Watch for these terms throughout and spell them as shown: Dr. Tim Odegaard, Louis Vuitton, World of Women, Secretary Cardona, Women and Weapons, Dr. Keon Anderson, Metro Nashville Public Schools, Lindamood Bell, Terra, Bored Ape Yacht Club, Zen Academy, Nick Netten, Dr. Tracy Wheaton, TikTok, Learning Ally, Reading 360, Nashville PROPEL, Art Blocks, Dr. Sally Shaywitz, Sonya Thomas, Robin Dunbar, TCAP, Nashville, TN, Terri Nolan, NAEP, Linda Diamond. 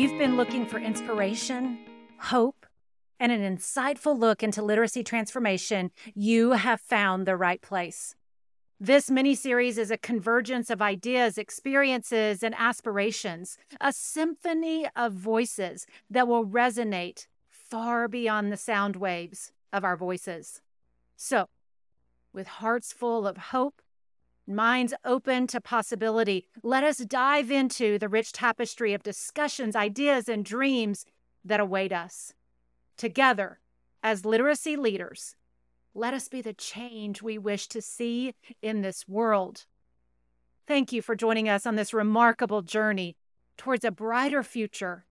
you've been looking for inspiration, hope, and an insightful look into literacy transformation, you have found the right place. This mini-series is a convergence of ideas, experiences, and aspirations, a symphony of voices that will resonate far beyond the sound waves of our voices. So, with hearts full of hope, minds open to possibility, let us dive into the rich tapestry of discussions, ideas, and dreams that await us. Together, as literacy leaders, let us be the change we wish to see in this world. Thank you for joining us on this remarkable journey towards a brighter future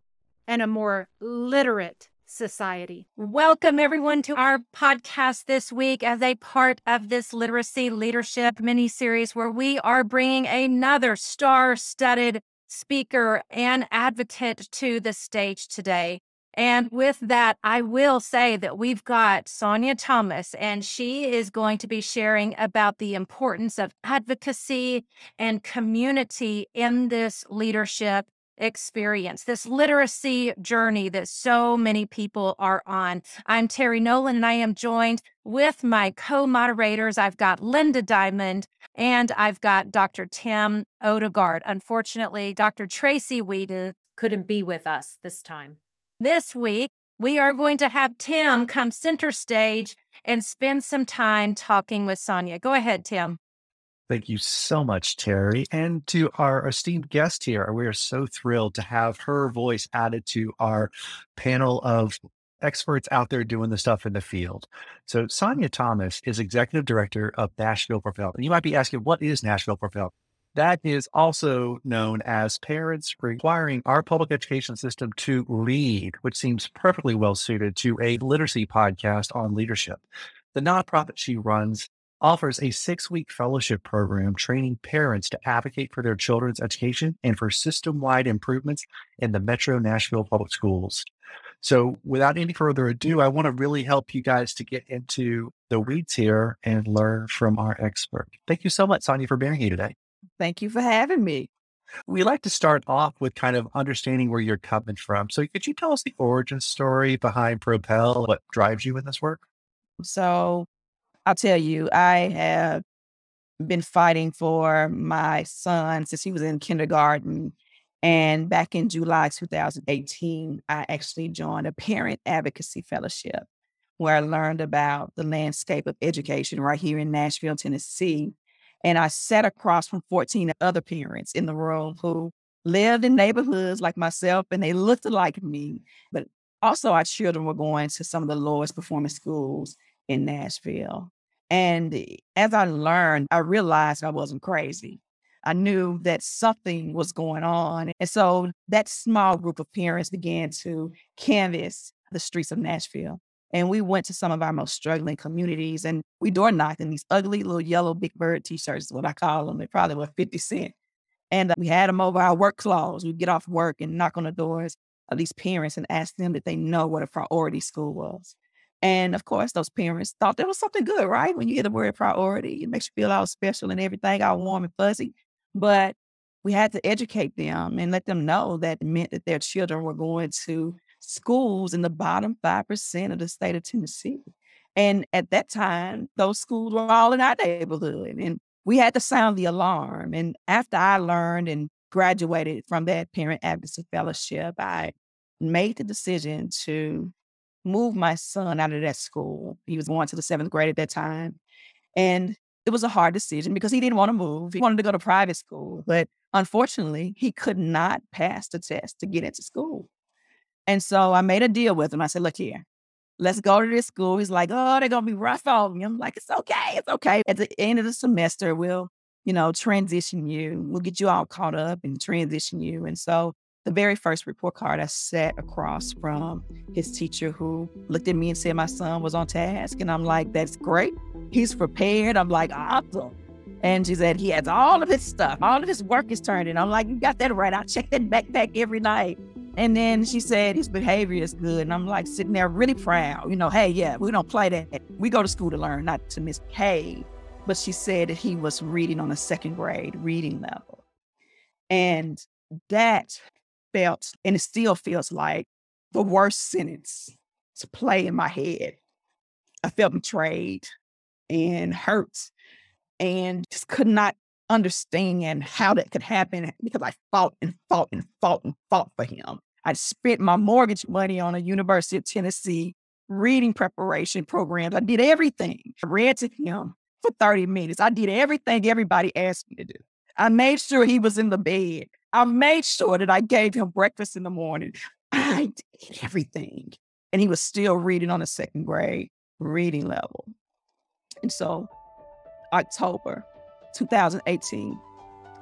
and a more literate society. Welcome everyone to our podcast this week as a part of this literacy leadership mini-series where we are bringing another star-studded speaker and advocate to the stage today. And with that, I will say that we've got Sonya Thomas, and she is going to be sharing about the importance of advocacy and community in this leadership experience, this literacy journey that so many people are on. I'm Terri Nolan, and I am joined with my co-moderators. I've got Linda Diamond, and I've got Dr. Tim Odegaard. Unfortunately, Dr. Tracy Wheaton couldn't be with us this time. This week, we are going to have Tim come center stage and spend some time talking with Sonya. Go ahead, Tim. Thank you so much, Terry. And to our esteemed guest here, we are so thrilled to have her voice added to our panel of experts out there doing the stuff in the field. So Sonya Thomas is Executive Director of Nashville for Health. And you might be asking, what is Nashville for Health? That is also known as parents requiring our public education system to lead, which seems perfectly well suited to a literacy podcast on leadership. The nonprofit she runs offers a 6-week fellowship program training parents to advocate for their children's education and for system-wide improvements in the Metro Nashville Public Schools. So without any further ado, I want to really help you guys to get into the weeds here and learn from our expert. Thank you so much, Sonya, for being here today. Thank you for having me. We like to start off with kind of understanding where you're coming from. So could you tell us the origin story behind Propel, what drives you in this work? So I'll tell you, I have been fighting for my son since he was in kindergarten. And back in July 2018, I actually joined a parent advocacy fellowship where I learned about the landscape of education right here in Nashville, Tennessee. And I sat across from 14 other parents in the room who lived in neighborhoods like myself, and they looked like me. But also our children were going to some of the lowest performing schools in Nashville. And as I learned, I realized I wasn't crazy. I knew that something was going on. And so that small group of parents began to canvass the streets of Nashville. And we went to some of our most struggling communities, and we door knocked in these ugly little yellow Big Bird t-shirts is what I call them. They probably were 50 cents. And we had them over our work clothes. We'd get off work and knock on the doors of these parents and ask them that they know what a priority school was. And of course, those parents thought there was something good, right? When you hear the word priority, it makes you feel all special and everything, all warm and fuzzy. But we had to educate them and let them know that meant that their children were going to schools in the bottom 5% of the state of Tennessee. And at that time, those schools were all in our neighborhood. And we had to sound the alarm. And after I learned and graduated from that parent advocacy fellowship, I made the decision to move my son out of that school. He was going to the 7th grade at that time. And it was a hard decision because he didn't want to move. He wanted to go to private school. But unfortunately, he could not pass the test to get into school. And so I made a deal with him. I said, look here, let's go to this school. He's like, oh, they're going to be rough on me. I'm like, it's okay. It's okay. At the end of the semester, we'll, transition you. We'll get you all caught up and transition you. And so the very first report card, I sat across from his teacher who looked at me and said my son was on task. And I'm like, that's great. He's prepared. I'm like, awesome. And she said, he has all of his stuff. All of his work is turned in. I'm like, you got that right. I'll check that backpack every night. And then she said, his behavior is good. And I'm like sitting there really proud. Hey, yeah, we don't play that. We go to school to learn, not to misbehave. But she said that he was reading on a 2nd grade reading level. And that felt, and it still feels like, the worst sentence to play in my head. I felt betrayed and hurt and just could not understand how that could happen because I fought for him. I spent my mortgage money on a University of Tennessee reading preparation program. I did everything. I read to him for 30 minutes. I did everything everybody asked me to do. I made sure he was in the bed. I made sure that I gave him breakfast in the morning. I did everything. And he was still reading on the second grade reading level. And so October 2018,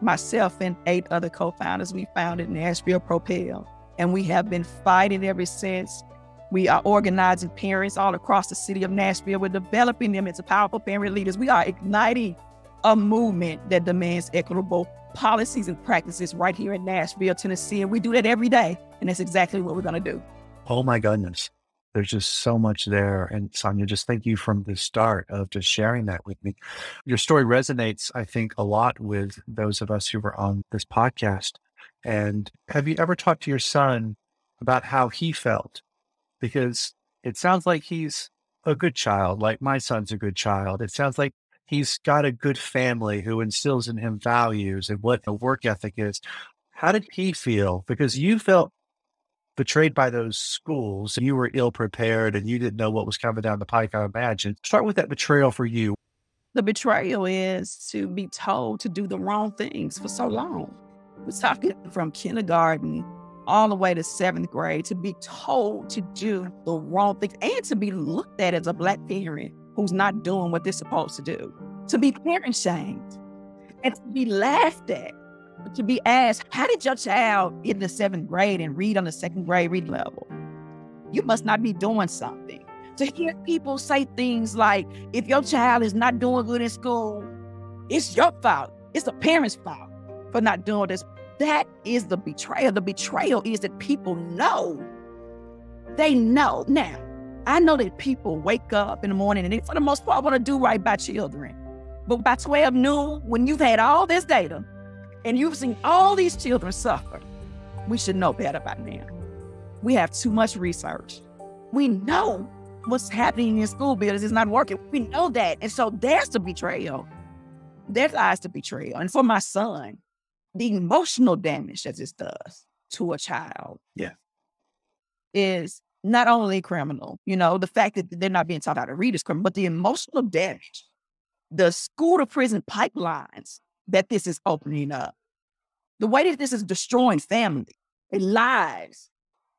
myself and 8 other co-founders, we founded Nashville Propel. And we have been fighting ever since. We are organizing parents all across the city of Nashville. We're developing them into powerful parent leaders. We are igniting a movement that demands equitable policies and practices right here in Nashville, Tennessee. And we do that every day. And that's exactly what we're going to do. Oh my goodness. There's just so much there. And Sonya, just thank you from the start of just sharing that with me. Your story resonates, I think, a lot with those of us who were on this podcast. And have you ever talked to your son about how he felt? Because it sounds like he's a good child, like my son's a good child. It sounds like he's got a good family who instills in him values and what a work ethic is. How did he feel? Because you felt betrayed by those schools. You were ill-prepared and you didn't know what was coming down the pike, I imagine. Start with that betrayal for you. The betrayal is to be told to do the wrong things for so long. We're talking from kindergarten all the way to 7th grade, to be told to do the wrong things and to be looked at as a Black parent who's not doing what they're supposed to do, to be parent shamed and to be laughed at, to be asked, how did your child get in the 7th grade and read on the 2nd grade reading level? You must not be doing something. To hear people say things like, if your child is not doing good in school, it's your fault. It's the parent's fault for not doing this. That is the betrayal. The betrayal is that people know. They know. Now, I know that people wake up in the morning and they, for the most part, want to do right by children. But by 12 noon, when you've had all this data, and you've seen all these children suffer, we should know better by now. We have too much research. We know what's happening in school buildings is not working. We know that. And so there's the betrayal. There lies the betrayal. And for my son, the emotional damage that this does to a child is not only criminal. You know, the fact that they're not being taught how to read is criminal, but the emotional damage, the school to prison pipelines that this is opening up, the way that this is destroying family, it lies,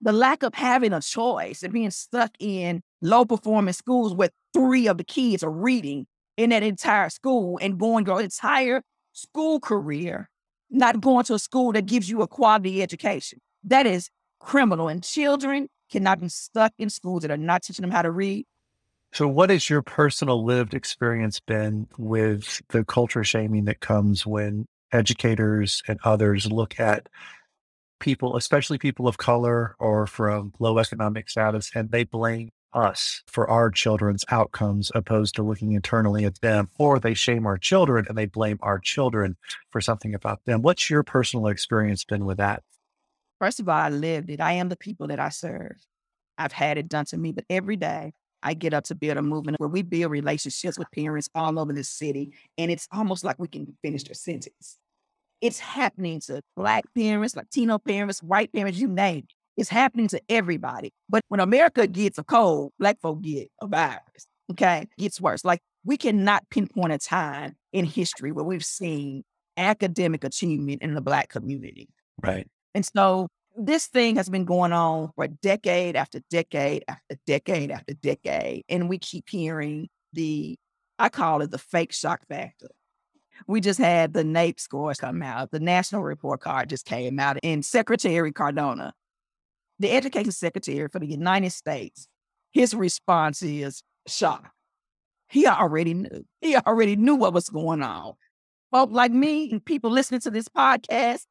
the lack of having a choice and being stuck in low performing schools where 3 of the kids are reading in that entire school and going your entire school career, not going to a school that gives you a quality education. That is criminal, and children cannot be stuck in schools that are not teaching them how to read. So what has your personal lived experience been with the culture shaming that comes when educators and others look at people, especially people of color or from low economic status, and they blame us for our children's outcomes opposed to looking internally at them, or they shame our children and they blame our children for something about them? What's your personal experience been with that? First of all, I lived it. I am the people that I serve. I've had it done to me, but every day I get up to build a movement where we build relationships with parents all over this city. And it's almost like we can finish their sentence. It's happening to Black parents, Latino parents, white parents, you name it. It's happening to everybody. But when America gets a cold, Black folk get a virus, okay? It gets worse. We cannot pinpoint a time in history where we've seen academic achievement in the Black community. Right. And so this thing has been going on for decade after decade after decade after decade. And we keep hearing I call it the fake shock factor. We just had the NAEP scores come out. The national report card just came out. And Secretary Cardona, the education secretary for the United States, his response is shock. He already knew what was going on. Folks like me and people listening to this podcast,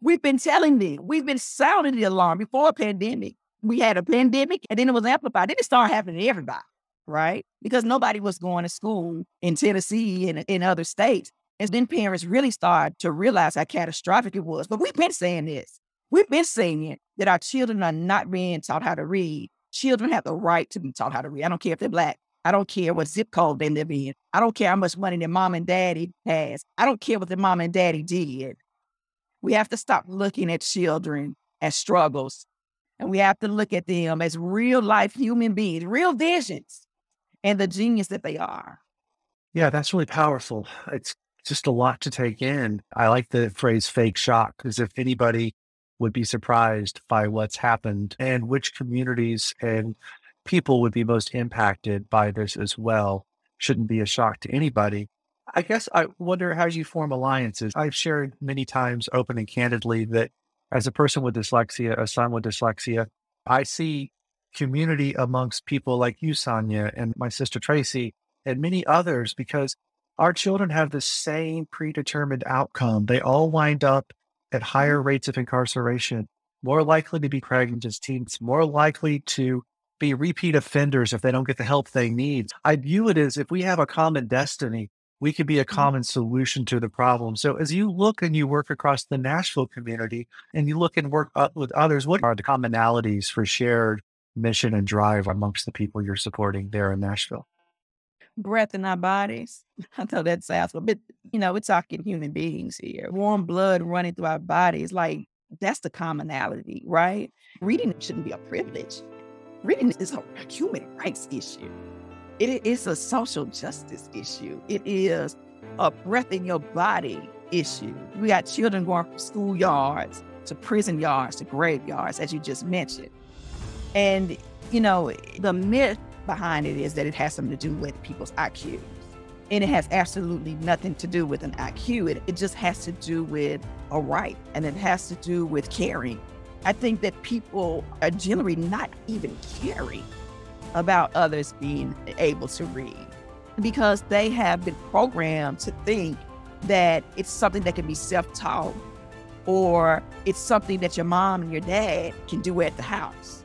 we've been telling them, we've been sounding the alarm before a pandemic. We had a pandemic and then it was amplified. Then it started happening to everybody, right? Because nobody was going to school in Tennessee and in other states. And then parents really started to realize how catastrophic it was. But we've been saying this. We've been saying that our children are not being taught how to read. Children have the right to be taught how to read. I don't care if they're Black. I don't care what zip code they live in. I don't care how much money their mom and daddy has. I don't care what their mom and daddy did. We have to stop looking at children as struggles. And we have to look at them as real life human beings, real visions, and the genius that they are. Yeah, that's really powerful. It's just a lot to take in. I like the phrase fake shock, because if anybody would be surprised by what's happened and which communities and people would be most impacted by this as well, shouldn't be a shock to anybody. I guess I wonder how you form alliances. I've shared many times open and candidly that as a person with dyslexia, a son with dyslexia, I see community amongst people like you, Sonya, and my sister Tracy, and many others, because our children have the same predetermined outcome. They all wind up at higher rates of incarceration, more likely to be pregnant as teens, more likely to be repeat offenders if they don't get the help they need. I view it as if we have a common destiny, we could be a common solution to the problem. So as you look and you work across the Nashville community and you look and work up with others, what are the commonalities for shared mission and drive amongst the people you're supporting there in Nashville? Breath in our bodies. I know that sounds, but we're talking human beings here. Warm blood running through our bodies. Like, that's the commonality, right? Reading shouldn't be a privilege. Reading is a human rights issue. It is a social justice issue. It is a breath in your body issue. We got children going from schoolyards to prison yards to graveyards, as you just mentioned. And, the myth behind it is that it has something to do with people's IQs. And it has absolutely nothing to do with an IQ. It just has to do with a right. And it has to do with caring. I think that people are generally not even caring about others being able to read, because they have been programmed to think that it's something that can be self-taught, or it's something that your mom and your dad can do at the house,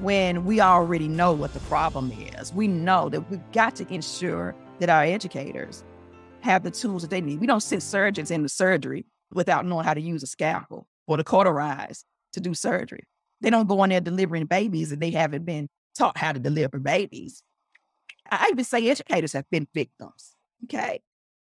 when we already know what the problem is. We know that we've got to ensure that our educators have the tools that they need. We don't send surgeons into surgery without knowing how to use a scalpel or to cauterize, to do surgery. They don't go in there delivering babies and they haven't been taught how to deliver babies. I even say educators have been victims, okay?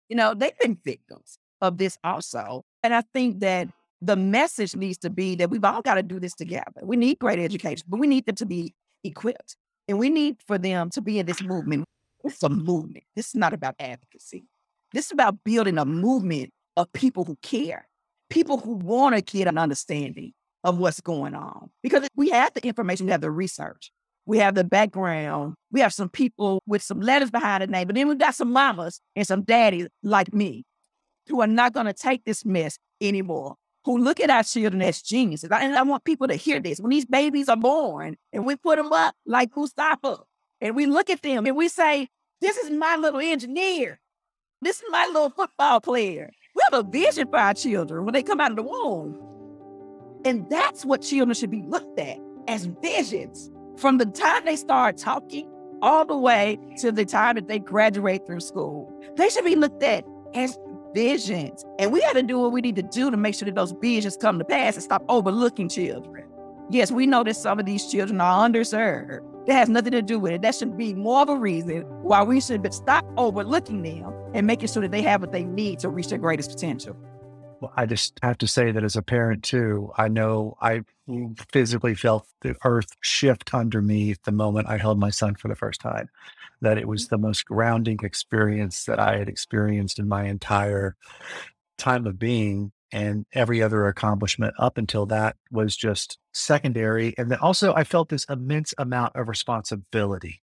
They've been victims of this also. And I think that the message needs to be that we've all got to do this together. We need great educators, but we need them to be equipped. And we need for them to be in this movement. It's a movement. This is not about advocacy. This is about building a movement of people who care, people who want to get an understanding of what's going on. Because we have the information, we have the research, we have the background, we have some people with some letters behind the name, but then we've got some mamas and some daddies like me who are not going to take this mess anymore, who look at our children as geniuses. And I want people to hear this. When these babies are born and we put them up like Mustafa, and we look at them and we say, this is my little engineer. This is my little football player. We have a vision for our children when they come out of the womb. And that's what children should be looked at, as visions, from the time they start talking all the way to the time that they graduate through school. They should be looked at as visions. And we got to do what we need to do to make sure that those visions come to pass and stop overlooking children. Yes, we know that some of these children are underserved. That has nothing to do with it. That should be more of a reason why we should stop overlooking them and making sure that they have what they need to reach their greatest potential. Well, I just have to say that as a parent too, I know I physically felt the earth shift under me the moment I held my son for the first time, that it was the most grounding experience that I had experienced in my entire time of being, and every other accomplishment up until that was just secondary. And then also I felt this immense amount of responsibility.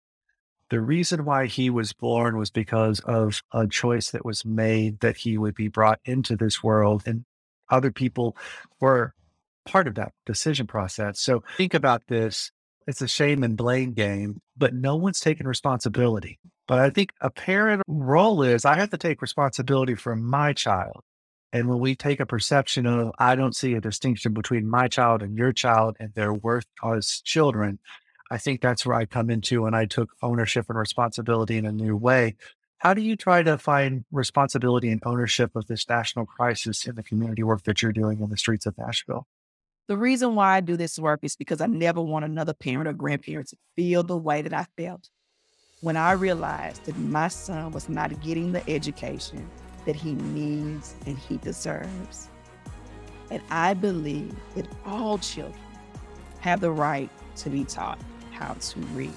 The reason why he was born was because of a choice that was made that he would be brought into this world, and other people were part of that decision process. So think about this. It's a shame and blame game, but no one's taking responsibility. But I think a parent role is I have to take responsibility for my child. And when we take a perception of, I don't see a distinction between my child and your child and their worth as children, I think that's where I come into, and I took ownership and responsibility in a new way. How do you try to find responsibility and ownership of this national crisis in the community work that you're doing on the streets of Nashville? The reason why I do this work is because I never want another parent or grandparent to feel the way that I felt when I realized that my son was not getting the education that he needs and he deserves. And I believe that all children have the right to be taught how to read.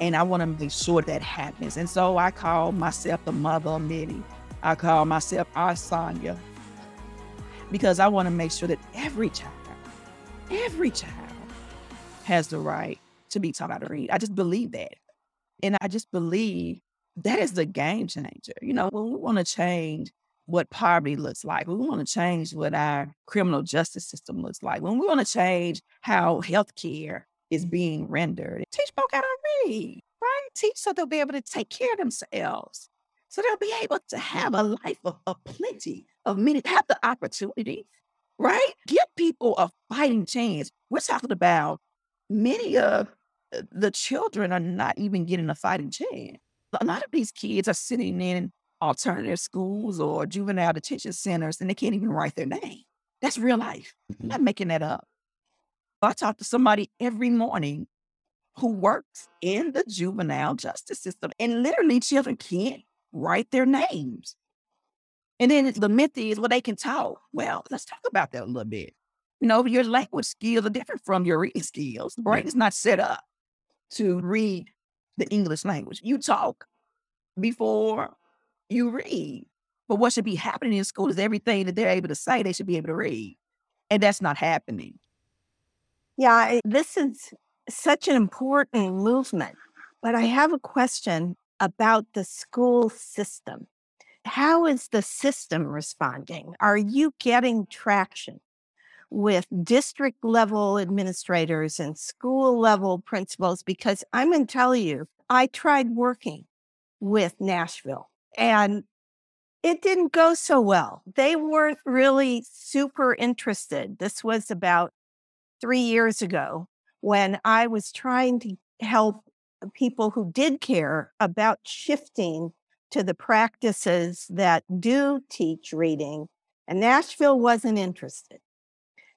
And I want to make sure that happens. And so I call myself the mother of many. I call myself our Sonya, because I want to make sure that every child has the right to be taught how to read. I just believe that. And I just believe that is the game changer. You know, when we want to change what poverty looks like, when we want to change what our criminal justice system looks like, when we want to change how healthcare is being rendered, teach folk how to read, right? Teach so they'll be able to take care of themselves, so they'll be able to have a life of plenty, of many, have the opportunity, right? Give people a fighting chance. We're talking about many of the children are not even getting a fighting chance. A lot of these kids are sitting in alternative schools or juvenile detention centers, and they can't even write their name. That's real life. I'm not making that up. I talk to somebody every morning who works in the juvenile justice system, and literally children can't write their names. And then the myth is, well, they can talk. Well, let's talk about that a little bit. You know, your language skills are different from your reading skills. The brain is not set up to read the English language. You talk before you read. But what should be happening in school is everything that they're able to say, they should be able to read. And that's not happening. Yeah, this is such an important movement, but I have a question about the school system. How is the system responding? Are you getting traction with district level administrators and school level principals? Because I'm going to tell you, I tried working with Nashville and it didn't go so well. They weren't really super interested. This was about 3 years ago when I was trying to help people who did care about shifting to the practices that do teach reading, and Nashville wasn't interested.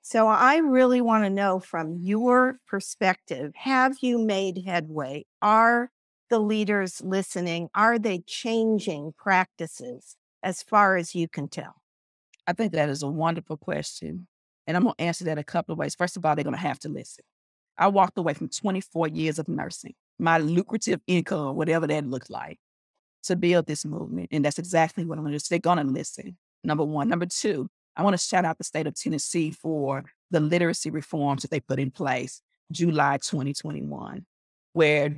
So I really want to know from your perspective, have you made headway? Are the leaders listening? Are they changing practices as far as you can tell? I think that is a wonderful question. And I'm going to answer that a couple of ways. First of all, they're going to have to listen. I walked away from 24 years of nursing, my lucrative income, whatever that looked like, to build this movement. And that's exactly what I'm going to do. They're going to listen, number one. Number two, I want to shout out the state of Tennessee for the literacy reforms that they put in place July 2021, where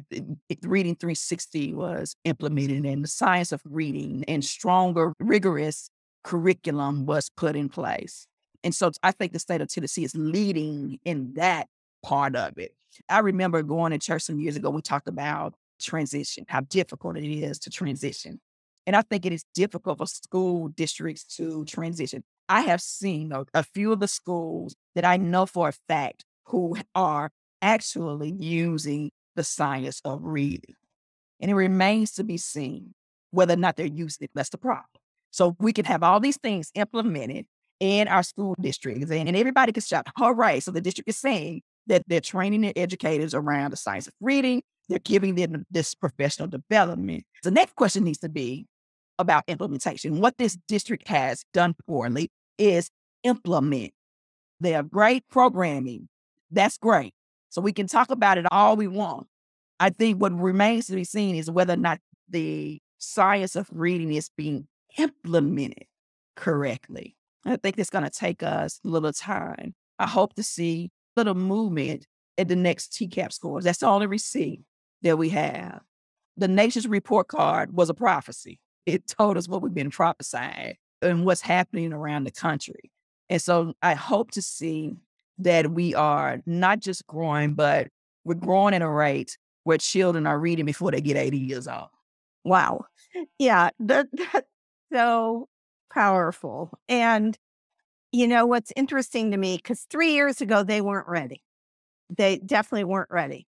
Reading 360 was implemented and the science of reading and stronger, rigorous curriculum was put in place. And so I think the state of Tennessee is leading in that part of it. I remember going to church some years ago, we talked about transition, how difficult it is to transition. And I think it is difficult for school districts to transition. I have seen a few of the schools that I know for a fact who are actually using the science of reading. And it remains to be seen whether or not they're using it. That's the problem. So we can have all these things implemented in our school districts, and everybody can shout, all right, so the district is saying that they're training their educators around the science of reading, they're giving them this professional development. The next question needs to be about implementation. What this district has done poorly is implement. They have great programming. That's great. So we can talk about it all we want. I think what remains to be seen is whether or not the science of reading is being implemented correctly. I think it's going to take us a little time. I hope to see a little movement at the next TCAP scores. That's the only receipt that we have. The nation's report card was a prophecy. It told us what we've been prophesying and what's happening around the country. And so I hope to see that we are not just growing, but we're growing at a rate where children are reading before they get 80 years old. Wow. Yeah. That's so powerful. And you know what's interesting to me, because 3 years ago they weren't ready. They definitely weren't ready.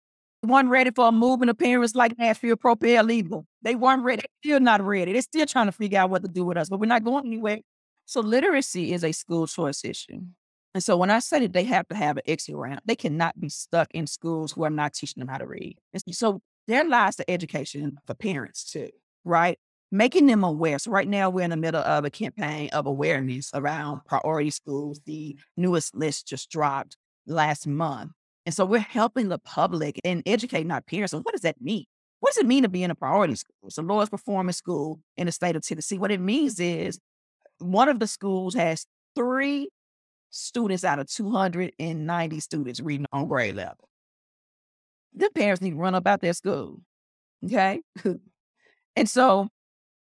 They weren't ready for a movement of parents like Nashville Pro Pair Legal. They weren't ready. They're still not ready. They're still trying to figure out what to do with us, but we're not going anywhere. So literacy is a school choice issue. And so when I say that they have to have an exit round, they cannot be stuck in schools who are not teaching them how to read. And so there lies the education for parents too, right? Making them aware. So right now we're in the middle of a campaign of awareness around priority schools. The newest list just dropped last month. And so we're helping the public and educating our parents on what does that mean? What does it mean to be in a priority school? It's the lowest performing school in the state of Tennessee. What it means is one of the schools has 3 students out of 290 students reading on grade level. The parents need to run up out their school, okay? And so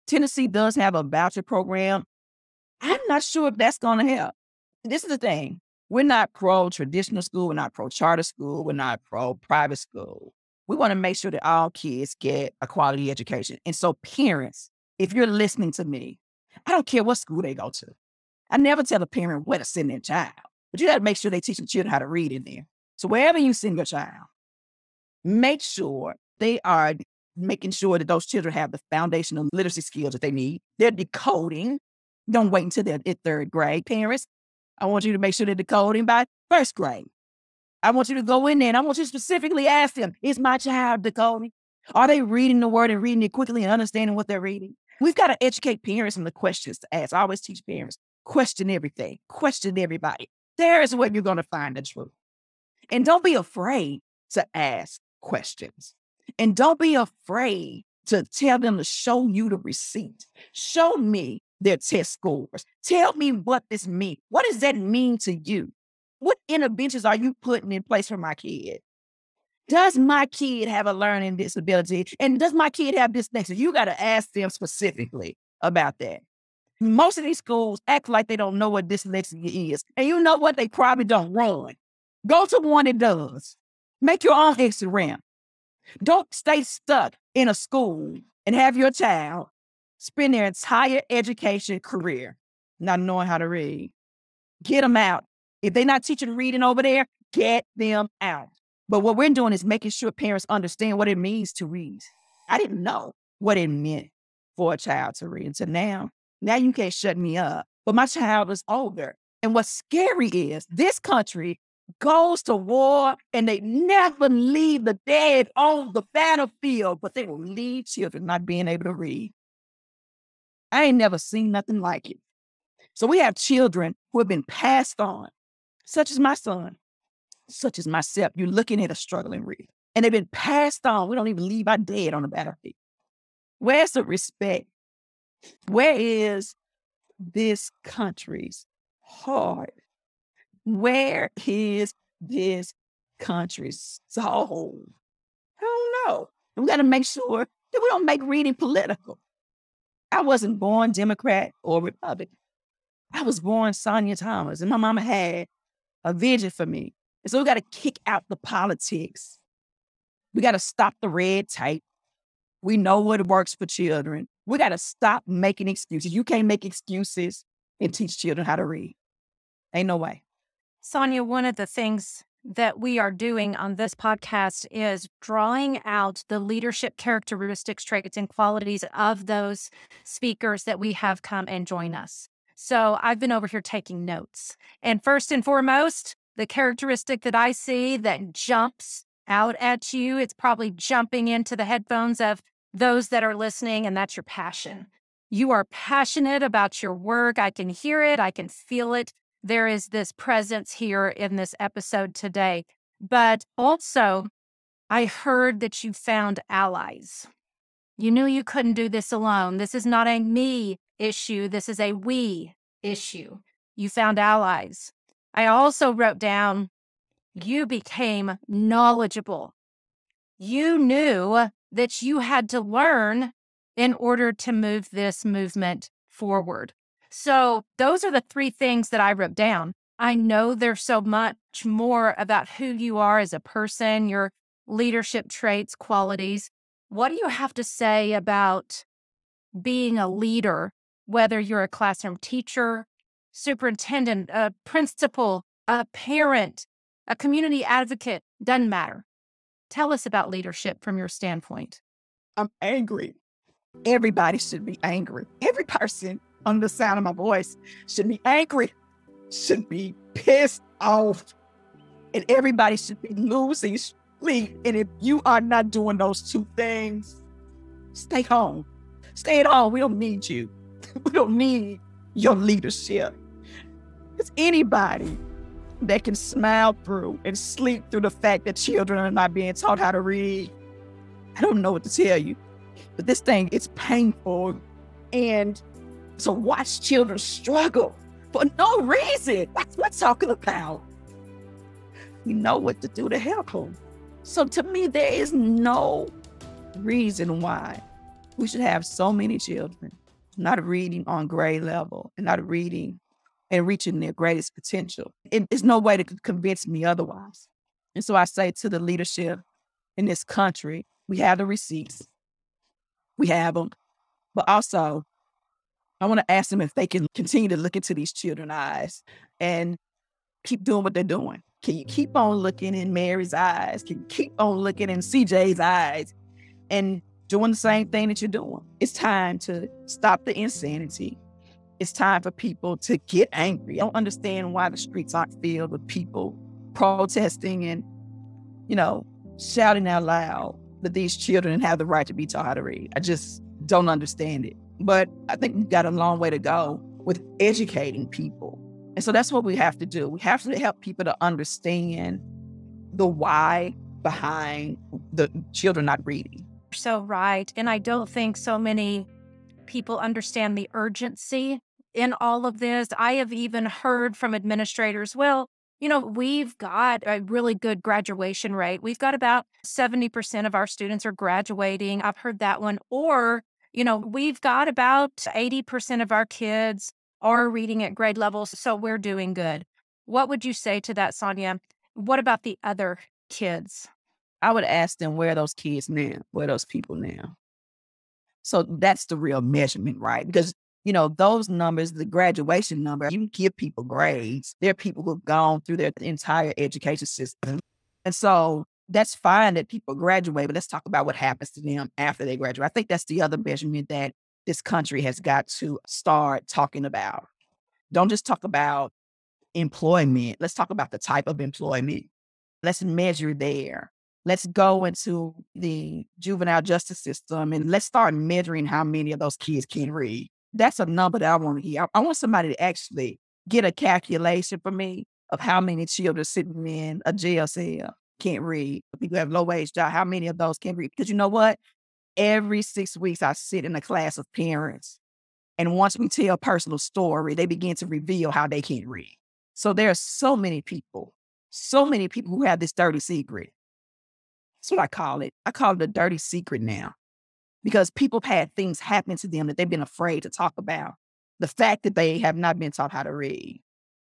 Tennessee does have a voucher program. I'm not sure if that's going to help. This is the thing. We're not pro-traditional school. We're not pro-charter school. We're not pro-private school. We want to make sure that all kids get a quality education. And so parents, if you're listening to me, I don't care what school they go to. I never tell a parent where to send their child, but you got to make sure they teach the children how to read in there. So wherever you send your child, make sure they are making sure that those children have the foundational literacy skills that they need. They're decoding. Don't wait until they're in third grade. Parents, I want you to make sure they're decoding by first grade. I want you to go in there and I want you to specifically ask them, is my child decoding? Are they reading the word and reading it quickly and understanding what they're reading? We've got to educate parents on the questions to ask. I always teach parents, question everything, question everybody. There is where you're going to find the truth. And don't be afraid to ask questions. And don't be afraid to tell them to show you the receipt. Show me their test scores. Tell me what this means. What does that mean to you? What interventions are you putting in place for my kid? Does my kid have a learning disability? And does my kid have dyslexia? You got to ask them specifically about that. Most of these schools act like they don't know what dyslexia is. And you know what? They probably don't. Run. Go to one that does. Make your own exit ramp. Don't stay stuck in a school and have your child spend their entire education career not knowing how to read. Get them out. If they're not teaching reading over there, get them out. But what we're doing is making sure parents understand what it means to read. I didn't know what it meant for a child to read until now. Now you can't shut me up. But my child is older. And what's scary is this country goes to war and they never leave the dead on the battlefield, but they will leave children not being able to read. I ain't never seen nothing like it. So we have children who have been passed on, such as my son, such as myself. You're looking at a struggling reader. And they've been passed on. We don't even leave our dead on the battlefield. Where's the respect? Where is this country's heart? Where is this country's soul? I don't know. And we got to make sure that we don't make reading political. I wasn't born Democrat or Republican. I was born Sonya Thomas, and my mama had a vision for me. And so we got to kick out the politics. We got to stop the red tape. We know what works for children. We got to stop making excuses. You can't make excuses and teach children how to read. Ain't no way. Sonya, one of the things that we are doing on this podcast is drawing out the leadership characteristics, traits, and qualities of those speakers that we have come and join us. So I've been over here taking notes. And first and foremost, the characteristic that I see that jumps out at you, it's probably jumping into the headphones of those that are listening, and that's your passion. You are passionate about your work. I can hear it. I can feel it. There is this presence here in this episode today. But also, I heard that you found allies. You knew you couldn't do this alone. This is not a me issue. This is a we issue. You found allies. I also wrote down, you became knowledgeable. You knew that you had to learn in order to move this movement forward. So those are the 3 things that I wrote down. I know there's so much more about who you are as a person, your leadership traits, qualities. What do you have to say about being a leader, whether you're a classroom teacher, superintendent, a principal, a parent, a community advocate? Doesn't matter. Tell us about leadership from your standpoint. I'm angry. Everybody should be angry. Every person on the sound of my voice should be angry. should be pissed off and everybody should be losing sleep. And if you are not doing those two things, stay home. Stay at home. We don't need you. We don't need your leadership. It's anybody that can smile through and sleep through the fact that children are not being taught how to read. I don't know what to tell you, but this thing, it's painful. And so watch children struggle for no reason. That's what we're talking about. We know what to do to help them. So to me, there is no reason why we should have so many children not reading on grade level and not reading and reaching their greatest potential. It's no way to convince me otherwise. And so I say to the leadership in this country, we have the receipts, we have them, but also I want to ask them if they can continue to look into these children's eyes and keep doing what they're doing. Can you keep on looking in Mary's eyes? Can you keep on looking in CJ's eyes and doing the same thing that you're doing? It's time to stop the insanity. It's time for people to get angry. I don't understand why the streets aren't filled with people protesting and, shouting out loud that these children have the right to be taught how to read. I just don't understand it. But I think we've got a long way to go with educating people. And so that's what we have to do. We have to help people to understand the why behind the children not reading. So right. And I don't think so many people understand the urgency in all of this. I have even heard from administrators, we've got a really good graduation rate. We've got about 70% of our students are graduating. I've heard that one. Or, we've got about 80% of our kids are reading at grade levels, so we're doing good. What would you say to that, Sonya? What about the other kids? I would ask them, where are those kids now? Where are those people now? So that's the real measurement, right? Because, those numbers, the graduation number, you give people grades. There are people who have gone through their entire education system. And so that's fine that people graduate, but let's talk about what happens to them after they graduate. I think that's the other measurement that this country has got to start talking about. Don't just talk about employment. Let's talk about the type of employment. Let's measure there. Let's go into the juvenile justice system and let's start measuring how many of those kids can read. That's a number that I want to hear. I want somebody to actually get a calculation for me of how many children sitting in a jail cell can't read. People have low-wage jobs. How many of those can read? Because you know what? Every 6 weeks, I sit in a class of parents. And once we tell a personal story, they begin to reveal how they can't read. So there are so many people who have this dirty secret. That's what I call it. I call it a dirty secret now because people have had things happen to them that they've been afraid to talk about. The fact that they have not been taught how to read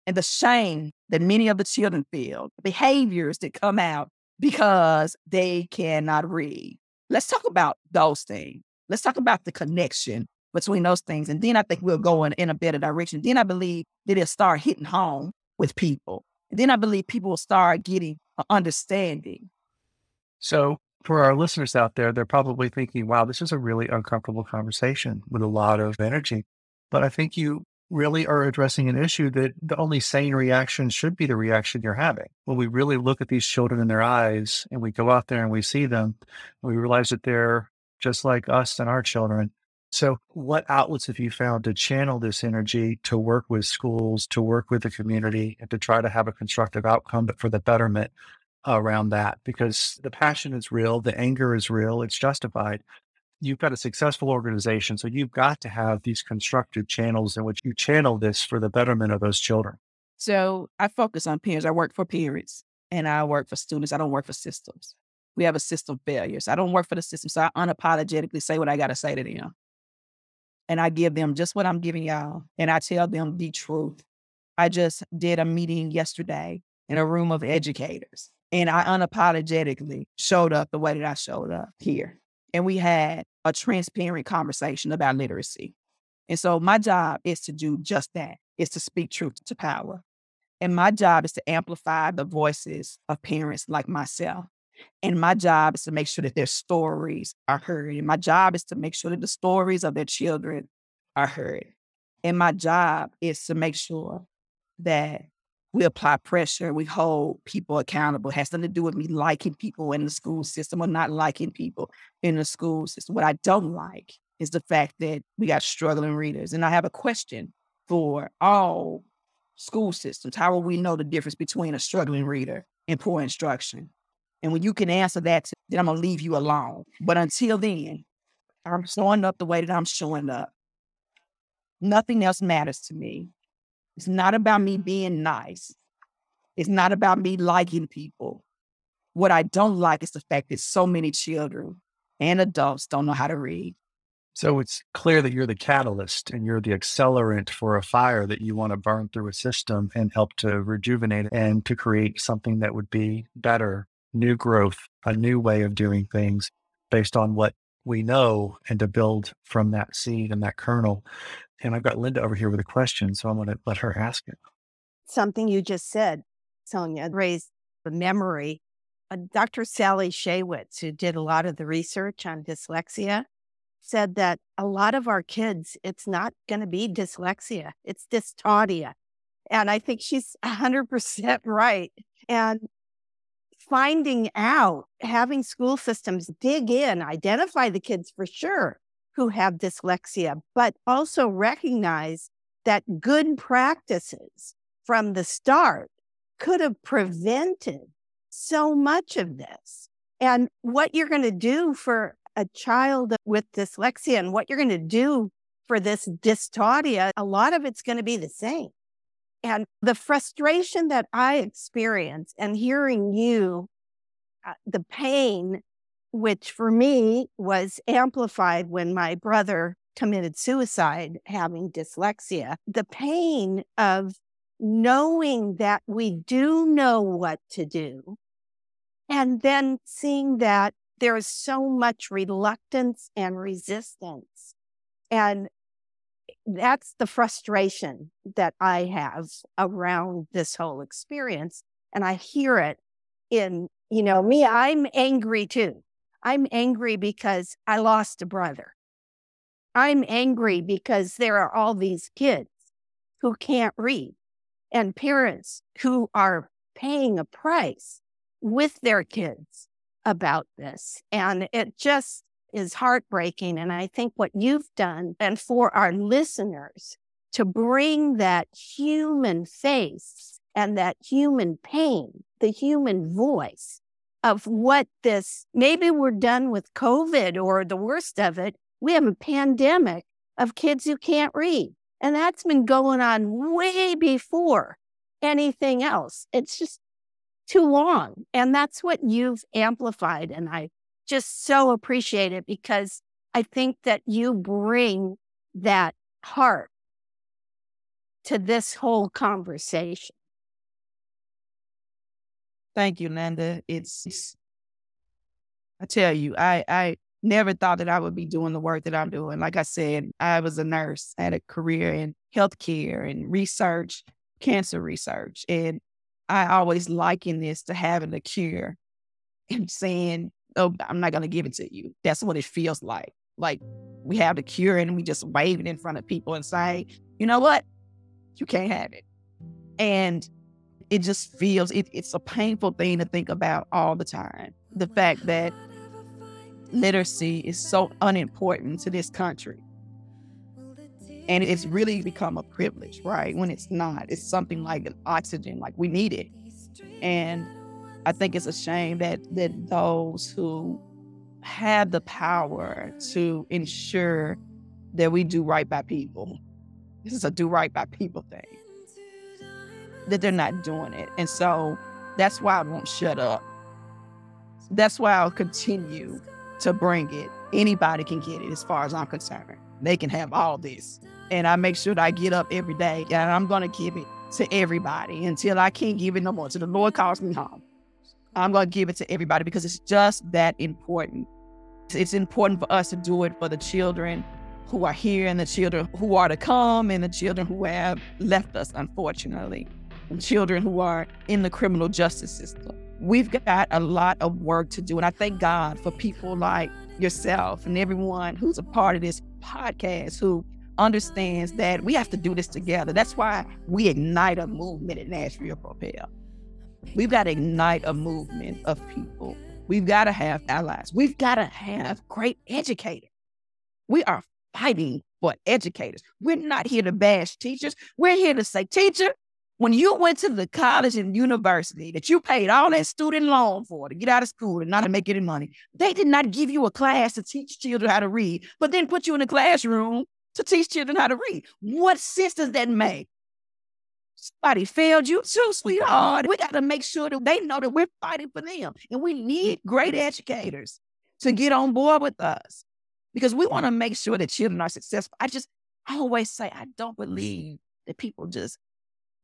and the shame that many of the children feel, the behaviors that come out because they cannot read. Let's talk about those things. Let's talk about the connection between those things. And then I think we'll go in a better direction. Then I believe that it'll start hitting home with people. And then I believe people will start getting an understanding. So for our listeners out there, they're probably thinking, wow, this is a really uncomfortable conversation with a lot of energy. But I think you really are addressing an issue that the only sane reaction should be the reaction you're having. When we really look at these children in their eyes and we go out there and we see them, we realize that they're just like us and our children. So what outlets have you found to channel this energy, to work with schools, to work with the community, and to try to have a constructive outcome, but for the betterment around that, because the passion is real, the anger is real, it's justified. You've got a successful organization, so you've got to have these constructive channels in which you channel this for the betterment of those children. So I focus on parents. I work for parents and I work for students. I don't work for systems. We have a system failure. So I don't work for the system. So I unapologetically say what I got to say to them. And I give them just what I'm giving y'all. And I tell them the truth. I just did a meeting yesterday in a room of educators. And I unapologetically showed up the way that I showed up here. And we had a transparent conversation about literacy. And so my job is to do just that, is to speak truth to power. And my job is to amplify the voices of parents like myself. And my job is to make sure that their stories are heard. And my job is to make sure that the stories of their children are heard. And my job is to make sure that we apply pressure, we hold people accountable. It has nothing to do with me liking people in the school system or not liking people in the school system. What I don't like is the fact that we got struggling readers. And I have a question for all school systems. How will we know the difference between a struggling reader and poor instruction? And when you can answer that, then I'm going to leave you alone. But until then, I'm showing up the way that I'm showing up. Nothing else matters to me. It's not about me being nice. It's not about me liking people. What I don't like is the fact that so many children and adults don't know how to read. So it's clear that you're the catalyst and you're the accelerant for a fire that you want to burn through a system and help to rejuvenate it and to create something that would be better, new growth, a new way of doing things based on what we know, and to build from that seed and that kernel. And I've got Linda over here with a question, so I'm going to let her ask it. Something you just said, Sonya, raised the memory. Dr. Sally Shaywitz, who did a lot of the research on dyslexia, said that a lot of our kids, it's not going to be dyslexia, it's dystonia. And I think she's 100% right. And finding out, having school systems dig in, identify the kids for sure who have dyslexia, but also recognize that good practices from the start could have prevented so much of this. And what you're going to do for a child with dyslexia and what you're going to do for this dystonia, a lot of it's going to be the same. And the frustration that I experience and hearing you, the pain, which for me was amplified when my brother committed suicide having dyslexia, the pain of knowing that we do know what to do, and then seeing that there is so much reluctance and resistance. And that's the frustration that I have around this whole experience. And I hear it in, you know, me, I'm angry too. I'm angry because I lost a brother. I'm angry because there are all these kids who can't read and parents who are paying a price with their kids about this. And it just is heartbreaking. And I think what you've done, and for our listeners, to bring that human face and that human pain, the human voice of what this, maybe we're done with COVID or the worst of it. We have a pandemic of kids who can't read. And that's been going on way before anything else. It's just too long. And that's what you've amplified. And I just so appreciate it because I think that you bring that heart to this whole conversation. Thank you, Linda. I tell you, I never thought that I would be doing the work that I'm doing. Like I said, I was a nurse, had a career in healthcare and research, cancer research. And I always liken this to having a cure and saying, oh, I'm not going to give it to you. That's what it feels like. Like we have the cure and we just wave it in front of people and say, you know what? You can't have it. And it just feels, it's a painful thing to think about all the time. The fact that literacy is so unimportant to this country. And it's really become a privilege, right? When it's not, it's something like an oxygen, like we need it. And I think it's a shame that those who have the power to ensure that we do right by people, this is a do right by people thing, that they're not doing it. And so that's why I won't shut up. That's why I'll continue to bring it. Anybody can get it as far as I'm concerned. They can have all this. And I make sure that I get up every day and I'm going to give it to everybody until I can't give it no more. So the Lord calls me home. I'm going to give it to everybody because it's just that important. It's important for us to do it for the children who are here and the children who are to come and the children who have left us, unfortunately, and children who are in the criminal justice system. We've got a lot of work to do. And I thank God for people like yourself and everyone who's a part of this podcast who understands that we have to do this together. That's why we ignite a movement at Nashville Propel. We've got to ignite a movement of people. We've got to have allies. We've got to have great educators. We are fighting for educators. We're not here to bash teachers. We're here to say, teacher, when you went to the college and university that you paid all that student loan for to get out of school and not to make any money, they did not give you a class to teach children how to read, but then put you in a classroom to teach children how to read. What sense does that make? Somebody failed you too, sweetheart. We got to make sure that they know that we're fighting for them. And we need great educators to get on board with us because we want to make sure that children are successful. I always say, I don't believe that people just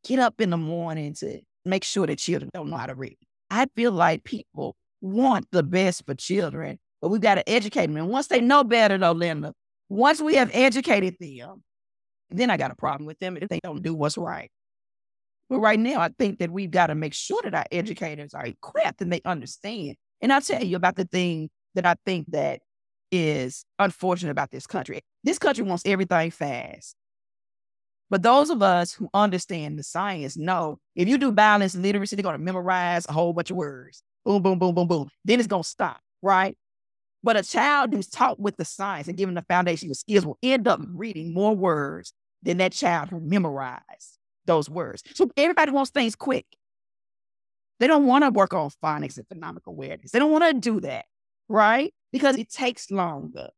get up in the morning to make sure that children don't know how to read. I feel like people want the best for children, but we've got to educate them. And once they know better, though, Linda, once we have educated them, then I got a problem with them if they don't do what's right. But right now, I think that we've got to make sure that our educators are equipped and they understand. And I'll tell you about the thing that I think that is unfortunate about this country. This country wants everything fast. But those of us who understand the science know if you do balanced literacy, they're going to memorize a whole bunch of words. Boom, boom, boom, boom, boom. Then it's going to stop, right? But a child who's taught with the science and given the foundational skills will end up reading more words than that child who memorized those words. So everybody wants things quick. They don't want to work on phonics and phonemic awareness. They don't want to do that, right? Because it takes longer.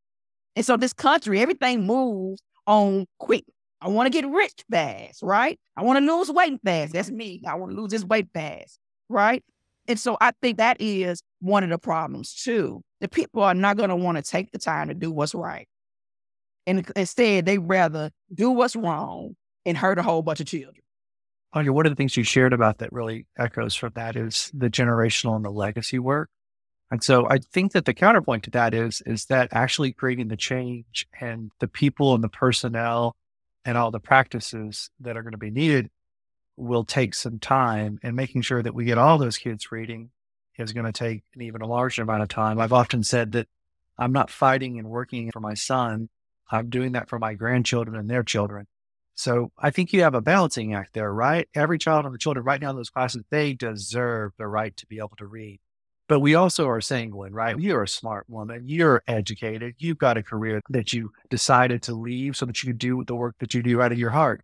And so this country, everything moves on quick. I want to get rich fast, right? I want to lose weight fast. That's me. I want to lose this weight fast, right? And so I think that is one of the problems too. The people are not going to want to take the time to do what's right. And instead, they rather do what's wrong and hurt a whole bunch of children. Sonya, one of the things you shared about that really echoes from that is the generational and the legacy work. And so I think that the counterpoint to that is that actually creating the change and the people and the personnel and all the practices that are going to be needed will take some time, and making sure that we get all those kids reading is going to take an even larger amount of time. I've often said that I'm not fighting and working for my son. I'm doing that for my grandchildren and their children. So I think you have a balancing act there, right? Every child and the children right now in those classes, they deserve the right to be able to read. But we also are saying, Gwen, right? You're a smart woman. You're educated. You've got a career that you decided to leave so that you could do the work that you do out of your heart.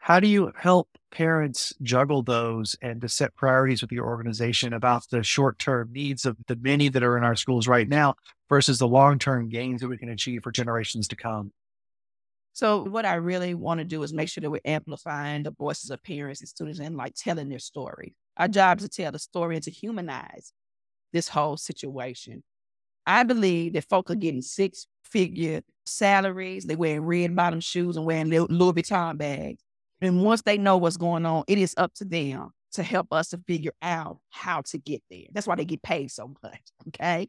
How do you help parents juggle those and to set priorities with your organization about the short-term needs of the many that are in our schools right now versus the long-term gains that we can achieve for generations to come? So what I really want to do is make sure that we're amplifying the voices of parents and students and like telling their story. Our job is to tell the story and to humanize this whole situation. I believe that folks are getting six-figure salaries. They're wearing red-bottom shoes and wearing Louis Vuitton bags. And once they know what's going on, it is up to them to help us to figure out how to get there. That's why they get paid so much, okay?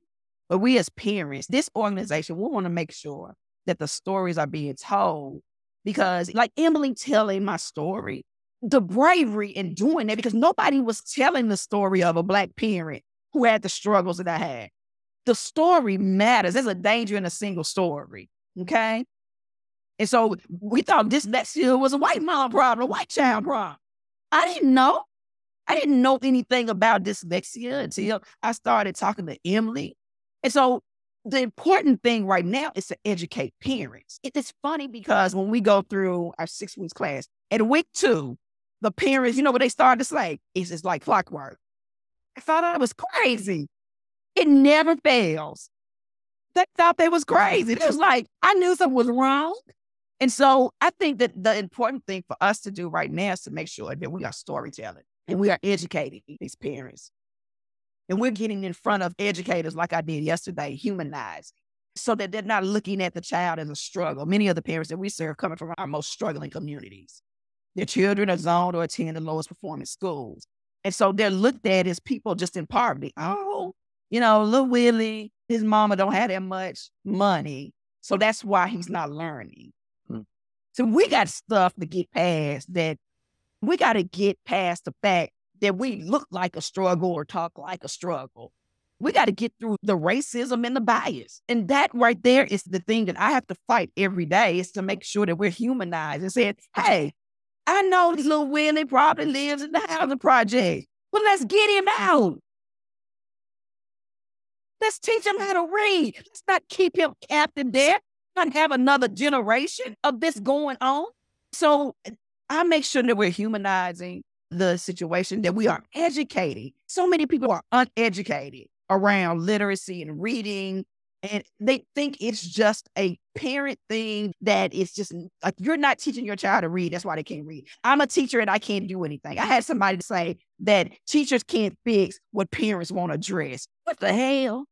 But we as parents, this organization, we want to make sure that the stories are being told, because like Emily telling my story, the bravery in doing that, because nobody was telling the story of a Black parent who had the struggles that I had. The story matters. There's a danger in a single story, okay? And so we thought dyslexia was a white mom problem, a white child problem. I didn't know. I didn't know anything about dyslexia until I started talking to Emily. And so the important thing right now is to educate parents. It's funny because when we go through our 6 weeks class, at week two, the parents, you know what they started to say? It's just like clockwork. I thought I was crazy. It never fails. They thought they was crazy. It was like, I knew something was wrong. And so I think that the important thing for us to do right now is to make sure that we are storytelling and we are educating these parents. And we're getting in front of educators like I did yesterday, humanized, so that they're not looking at the child as a struggle. Many of the parents that we serve coming from our most struggling communities. Their children are zoned or attend the lowest performing schools. And so they're looked at as people just in poverty. Oh, you know, little Willie, his mama don't have that much money. So that's why he's not learning. So we got stuff to get past that. We got to get past the fact that we look like a struggle or talk like a struggle. We got to get through the racism and the bias. And that right there is the thing that I have to fight every day, is to make sure that we're humanized and saying, hey, I know this little Willie probably lives in the housing project. Well, let's get him out. Let's teach him how to read. Let's not keep him captive there. Not have another generation of this going on. So I make sure that we're humanizing the situation, that we are educating. So many people are uneducated around literacy and reading, and they think it's just a parent thing, that it's just like, you're not teaching your child to read. That's why they can't read. I'm a teacher and I can't do anything. I had somebody say that teachers can't fix what parents won't address. What the hell?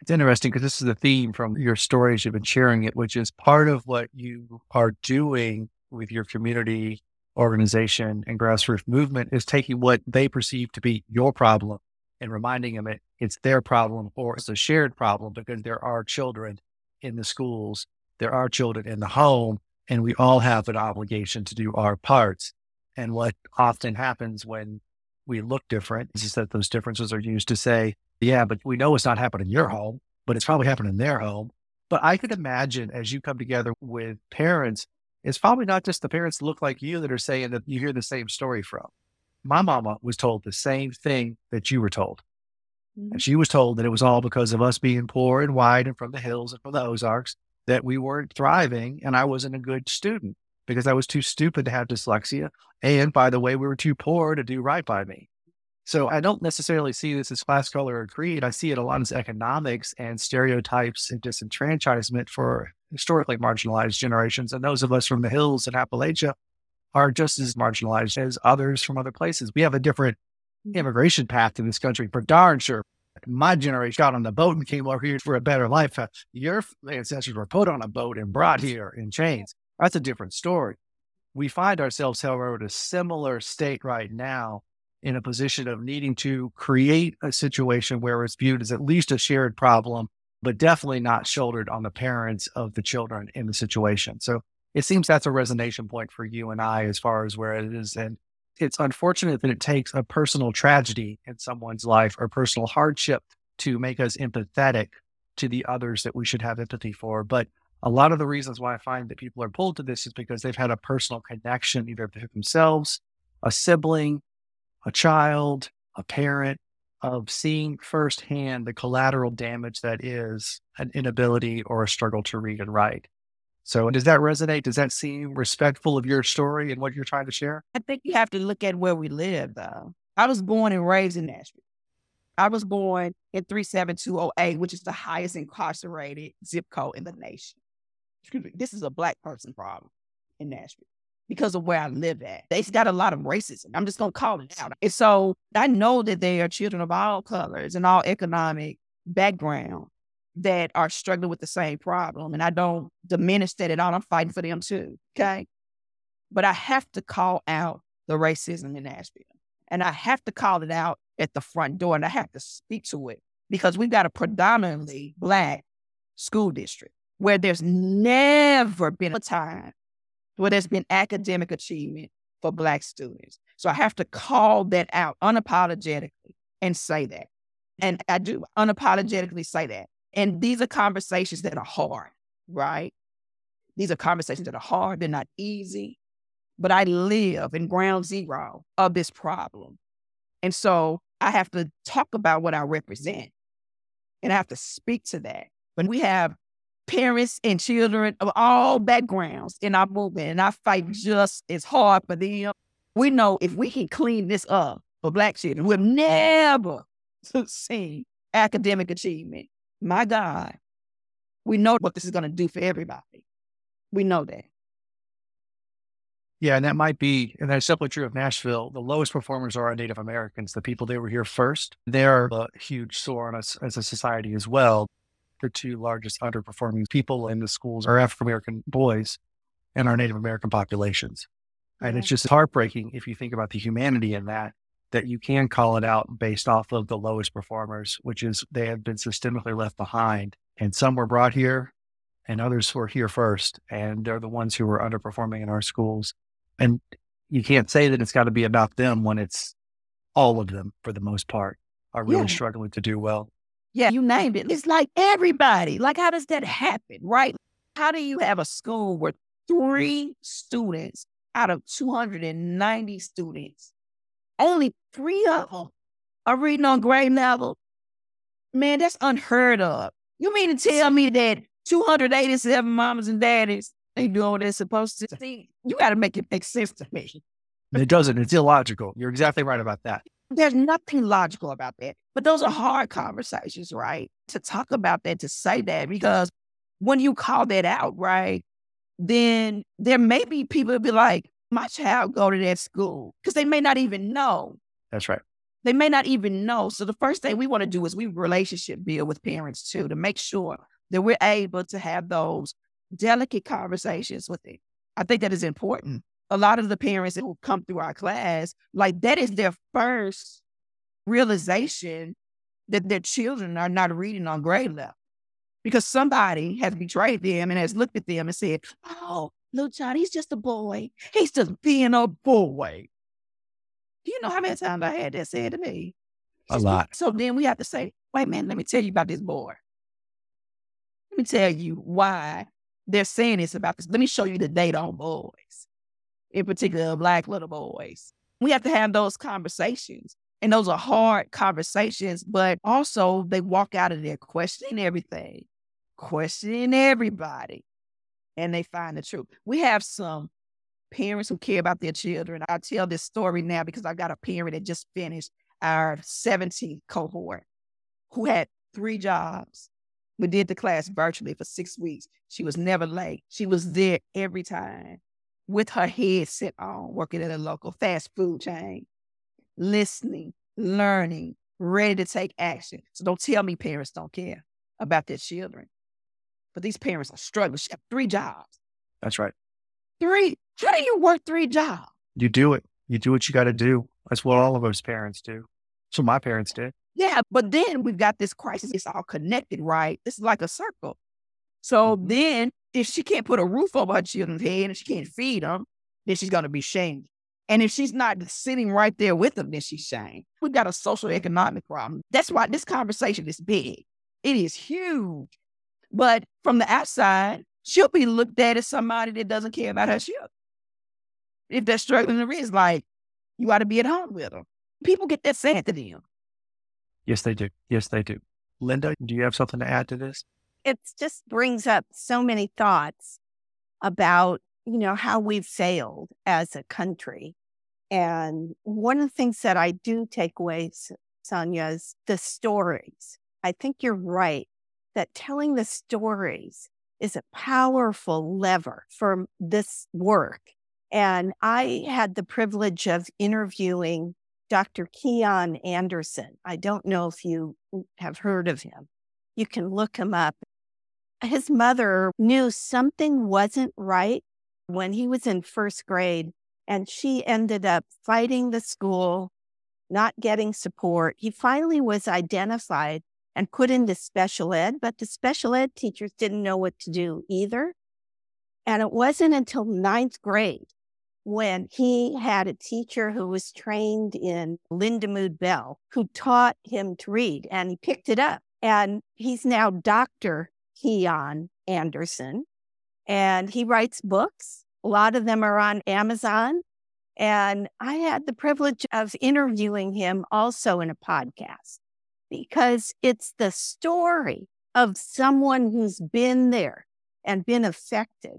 It's interesting because this is the theme from your stories. You've been sharing it, which is part of what you are doing with your community organization and grassroots movement is taking what they perceive to be your problem and reminding them it's their problem, or it's a shared problem, because there are children in the schools, there are children in the home, and we all have an obligation to do our parts. And what often happens when we look different is that those differences are used to say, yeah, but we know it's not happening in your home, but it's probably happening in their home. But I could imagine as you come together with parents, it's probably not just the parents that look like you that are saying that you hear the same story from. My mama was told the same thing that you were told. And she was told that it was all because of us being poor and white and from the hills and from the Ozarks that we weren't thriving, and I wasn't a good student because I was too stupid to have dyslexia. And by the way, we were too poor to do right by me. So I don't necessarily see this as class, color, or creed. I see it a lot as economics and stereotypes and disenfranchisement for historically marginalized generations. And those of us from the hills in Appalachia are just as marginalized as others from other places. We have a different immigration path in this country, for darn sure. My generation got on the boat and came over here for a better life. Your ancestors were put on a boat and brought here in chains. That's a different story. We find ourselves, however, in a similar state right now, in a position of needing to create a situation where it's viewed as at least a shared problem, but definitely not shouldered on the parents of the children in the situation. So it seems that's a resonation point for you and I as far as where it is. And it's unfortunate that it takes a personal tragedy in someone's life or personal hardship to make us empathetic to the others that we should have empathy for. But a lot of the reasons why I find that people are pulled to this is because they've had a personal connection, either to themselves, a sibling, a child, a parent, of seeing firsthand the collateral damage that is an inability or a struggle to read and write. So does that resonate? Does that seem respectful of your story and what you're trying to share? I think you have to look at where we live, though. I was born and raised in Nashville. I was born in 37208, which is the highest incarcerated zip code in the nation. Excuse me. This is a Black person problem in Nashville because of where I live at. It's got a lot of racism. I'm just going to call it out. And so I know that there are children of all colors and all economic backgrounds that are struggling with the same problem. And I don't diminish that at all. I'm fighting for them too, okay? But I have to call out the racism in Nashville. And I have to call it out at the front door, and I have to speak to it, because we've got a predominantly Black school district where there's never been a time where there's been academic achievement for Black students. So I have to call that out unapologetically and say that. And I do unapologetically say that. And these are conversations that are hard, right? These are conversations that are hard. They're not easy. But I live in ground zero of this problem. And so I have to talk about what I represent. And I have to speak to that. When we have parents and children of all backgrounds in our movement, and I fight just as hard for them, we know if we can clean this up for Black children, we'll never see academic achievement. My God, we know what this is going to do for everybody. We know that. Yeah, and that might be, and that's definitely true of Nashville. The lowest performers are our Native Americans, the people that were here first. They're a huge sore on us as a society as well. The two largest underperforming people in the schools are African American boys and our Native American populations. And It's just heartbreaking if you think about the humanity in that you can call it out based off of the lowest performers, which is they have been systemically left behind. And some were brought here and others were here first. And they're the ones who were underperforming in our schools. And you can't say that it's got to be about them when it's all of them, for the most part, are really struggling to do well. Yeah, you named it. It's like everybody. Like, how does that happen, right? How do you have a school where 3 students out of 290 students, only 3 of them are reading on grade level? Man, that's unheard of. You mean to tell me that 287 mamas and daddies ain't doing what they're supposed to? See, you got to make it make sense to me. It doesn't. It's illogical. You're exactly right about that. There's nothing logical about that. But those are hard conversations, right? To talk about that, to say that, because when you call that out, right, then there may be people that be like, my child go to that school, because they may not even know. That's right. They may not even know. So the first thing we want to do is we relationship build with parents too, to make sure that we're able to have those delicate conversations with them. I think that is important. A lot of the parents who come through our class, like, that is their first realization that their children are not reading on grade level, because somebody has betrayed them and has looked at them and said, oh, little John, he's just a boy. He's just being a boy. Do you know how many times I had that said to me? A lot. So then we have to say, wait, man, let me tell you about this boy. Let me tell you why they're saying this about this. Let me show you the data on boys, in particular Black little boys. We have to have those conversations. And those are hard conversations, but also they walk out of there questioning everything, questioning everybody, and they find the truth. We have some parents who care about their children. I tell this story now because I've got a parent that just finished our 17th cohort who had 3 jobs. We did the class virtually for 6 weeks. She was never late. She was there every time, with her head set on, working at a local fast food chain, listening, learning, ready to take action. So don't tell me parents don't care about their children. But these parents are struggling. She had 3 jobs. That's right. 3. How do you work 3 jobs? You do it. You do what you got to do. That's what all of us parents do. So my parents did. Yeah, but then we've got this crisis. It's all connected, right? This is like a circle. So then, if she can't put a roof over her children's head and she can't feed them, then she's going to be shamed. And if she's not sitting right there with them, then she's shamed. We've got a socioeconomic problem. That's why this conversation is big. It is huge. But from the outside, she'll be looked at as somebody that doesn't care about her children. If they're struggling to raise, like, you ought to be at home with them. People get that said to them. Yes, they do. Yes, they do. Linda, do you have something to add to this? It just brings up so many thoughts about, you know, how we've failed as a country. And one of the things that I do take away, Sonya, is the stories. I think you're right that telling the stories is a powerful lever for this work. And I had the privilege of interviewing Dr. Keon Anderson. I don't know if you have heard of him. You can look him up. His mother knew something wasn't right when he was in first grade, and she ended up fighting the school, not getting support. He finally was identified and put into special ed, but the special ed teachers didn't know what to do either. And it wasn't until 9th grade when he had a teacher who was trained in Lindamood Bell who taught him to read, and he picked it up. And he's now Dr. Keon Anderson, and he writes books. A lot of them are on Amazon. And I had the privilege of interviewing him also in a podcast, because it's the story of someone who's been there and been affected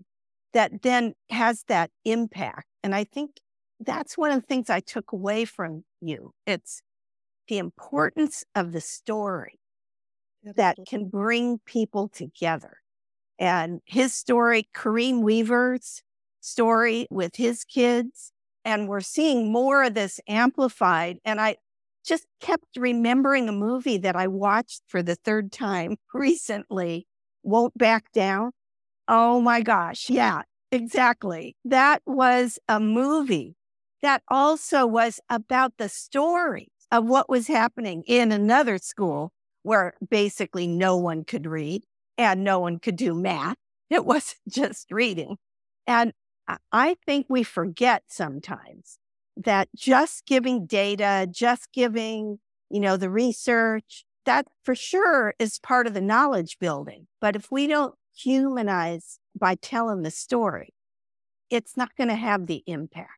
that then has that impact. And I think that's one of the things I took away from you. It's the importance of the story that can bring people together. And his story, Kareem Weaver's story with his kids, and we're seeing more of this amplified. And I just kept remembering a movie that I watched for the 3rd time recently, Won't Back Down. Oh my gosh, yeah, exactly. That was a movie that also was about the story of what was happening in another school, where basically no one could read and no one could do math. It wasn't just reading. And I think we forget sometimes that just giving data, just giving, you know, the research, that for sure is part of the knowledge building. But if we don't humanize by telling the story, it's not going to have the impact.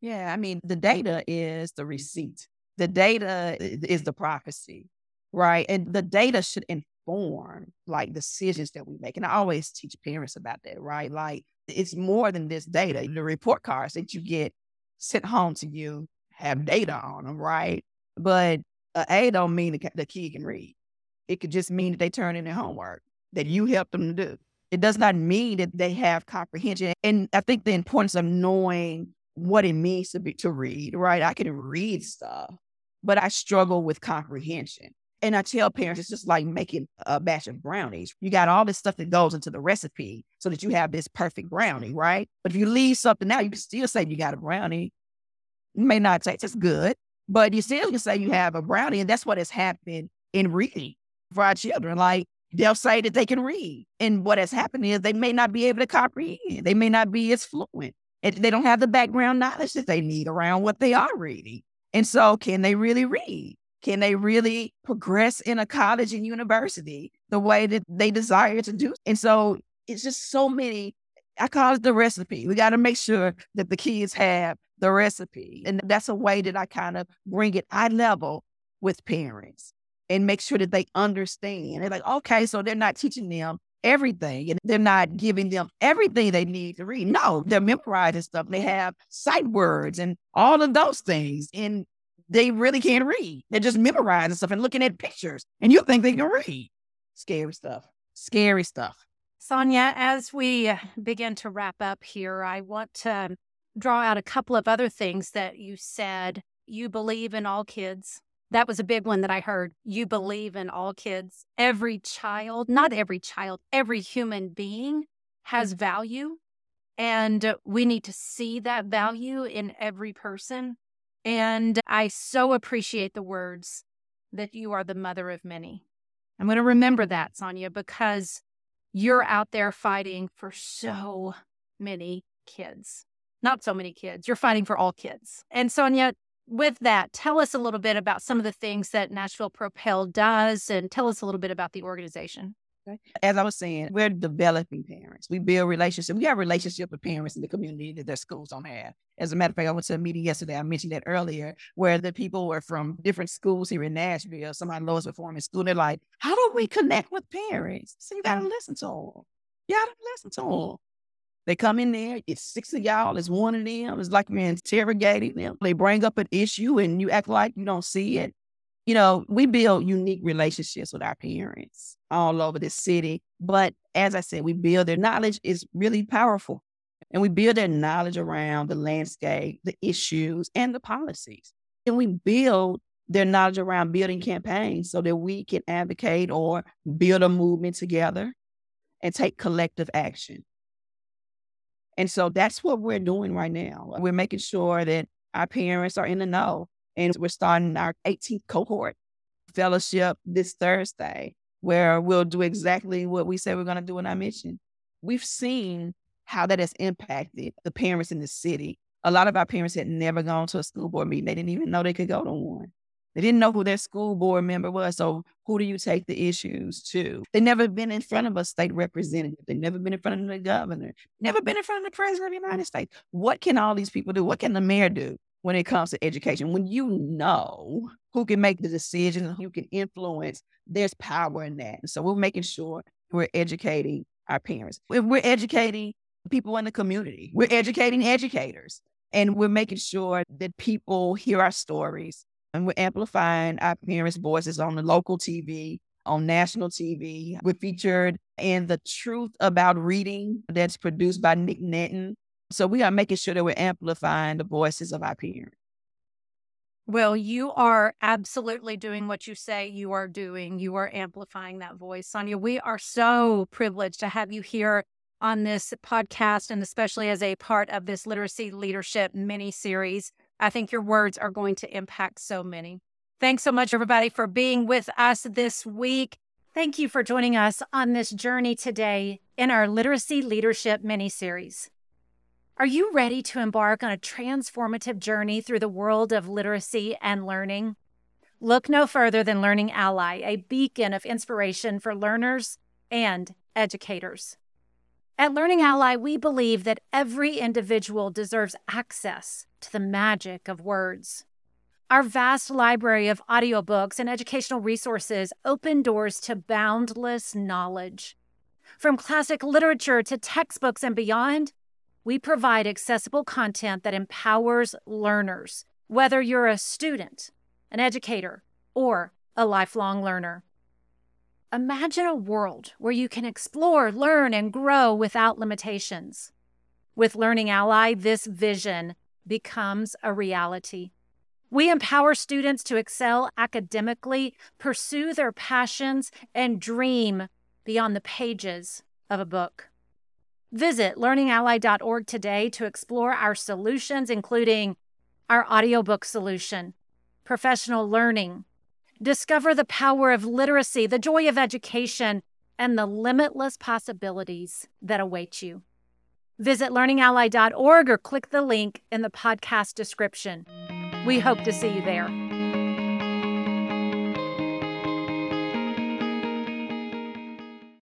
Yeah, I mean, the data is the receipt. The data is the prophecy, right? And the data should inform like decisions that we make. And I always teach parents about that, right? Like it's more than this data. The report cards that you get sent home to you have data on them, right? But an A don't mean the kid can read. It could just mean that they turn in their homework that you helped them to do. It does not mean that they have comprehension. And I think the importance of knowing what it means to read, right? I can read stuff, but I struggle with comprehension. And I tell parents, it's just like making a batch of brownies. You got all this stuff that goes into the recipe so that you have this perfect brownie, right? But if you leave something out, you can still say you got a brownie. You may not taste as good, but you still can say you have a brownie. And that's what has happened in reading for our children. Like, they'll say that they can read. And what has happened is they may not be able to comprehend. They may not be as fluent. And they don't have the background knowledge that they need around what they are reading. And so can they really read? Can they really progress in a college and university the way that they desire to do? And so it's just so many, I call it the recipe. We got to make sure that the kids have the recipe. And that's a way that I kind of bring it eye level with parents and make sure that they understand. They're like, okay, so they're not teaching them everything and they're not giving them everything they need to read. No, they're memorizing stuff. They have sight words and all of those things. And they really can't read. They're just memorizing stuff and looking at pictures. And you think they can read. Scary stuff. Scary stuff. Sonya, as we begin to wrap up here, I want to draw out a couple of other things that you said. You believe in all kids. That was a big one that I heard. You believe in all kids. Every child, not every child, every human being has value. And we need to see that value in every person. And I so appreciate the words that you are the mother of many. I'm going to remember that, Sonya, because you're out there fighting for so many kids. Not so many kids. You're fighting for all kids. And Sonya, with that, tell us a little bit about some of the things that Nashville Propel does and tell us a little bit about the organization. As I was saying, we're developing parents. We build relationships. We have relationships with parents in the community that their schools don't have. As a matter of fact, I went to a meeting yesterday. I mentioned that earlier, where the people were from different schools here in Nashville. Some of our lowest performing school. They're like, how do we connect with parents? So you got to listen to them. You got to listen to them. They come in there, it's six of y'all, it's one of them, it's like you're interrogating them. They bring up an issue and you act like you don't see it. You know, we build unique relationships with our parents all over this city. But as I said, we build their knowledge is really powerful. And we build their knowledge around the landscape, the issues, and the policies. And we build their knowledge around building campaigns so that we can advocate or build a movement together and take collective action. And so that's what we're doing right now. We're making sure that our parents are in the know. And we're starting our 18th cohort fellowship this Thursday, where we'll do exactly what we said we're going to do in our mission. We've seen how that has impacted the parents in the city. A lot of our parents had never gone to a school board meeting. They didn't even know they could go to one. They didn't know who their school board member was. So who do you take the issues to? They've never been in front of a state representative. They've never been in front of the governor. Never been in front of the president of the United States. What can all these people do? What can the mayor do when it comes to education? When you know who can make the decisions, who can influence, there's power in that. And so we're making sure we're educating our parents. We're educating people in the community. We're educating educators. And we're making sure that people hear our stories. And we're amplifying our parents' voices on the local TV, on national TV. We're featured in The Truth About Reading that's produced by Nick Netten. So we are making sure that we're amplifying the voices of our parents. Well, you are absolutely doing what you say you are doing. You are amplifying that voice. Sonya, we are so privileged to have you here on this podcast and especially as a part of this Literacy Leadership mini-series. I think your words are going to impact so many. Thanks so much, everybody, for being with us this week. Thank you for joining us on this journey today in our Literacy Leadership mini-series. Are you ready to embark on a transformative journey through the world of literacy and learning? Look no further than Learning Ally, a beacon of inspiration for learners and educators. At Learning Ally, we believe that every individual deserves access to the magic of words. Our vast library of audiobooks and educational resources open doors to boundless knowledge. From classic literature to textbooks and beyond, we provide accessible content that empowers learners, whether you're a student, an educator, or a lifelong learner. Imagine a world where you can explore, learn, and grow without limitations. With Learning Ally, this vision becomes a reality. We empower students to excel academically, pursue their passions, and dream beyond the pages of a book. Visit learningally.org today to explore our solutions, including our audiobook solution, professional learning. Discover the power of literacy, the joy of education, and the limitless possibilities that await you. Visit learningally.org or click the link in the podcast description. We hope to see you there.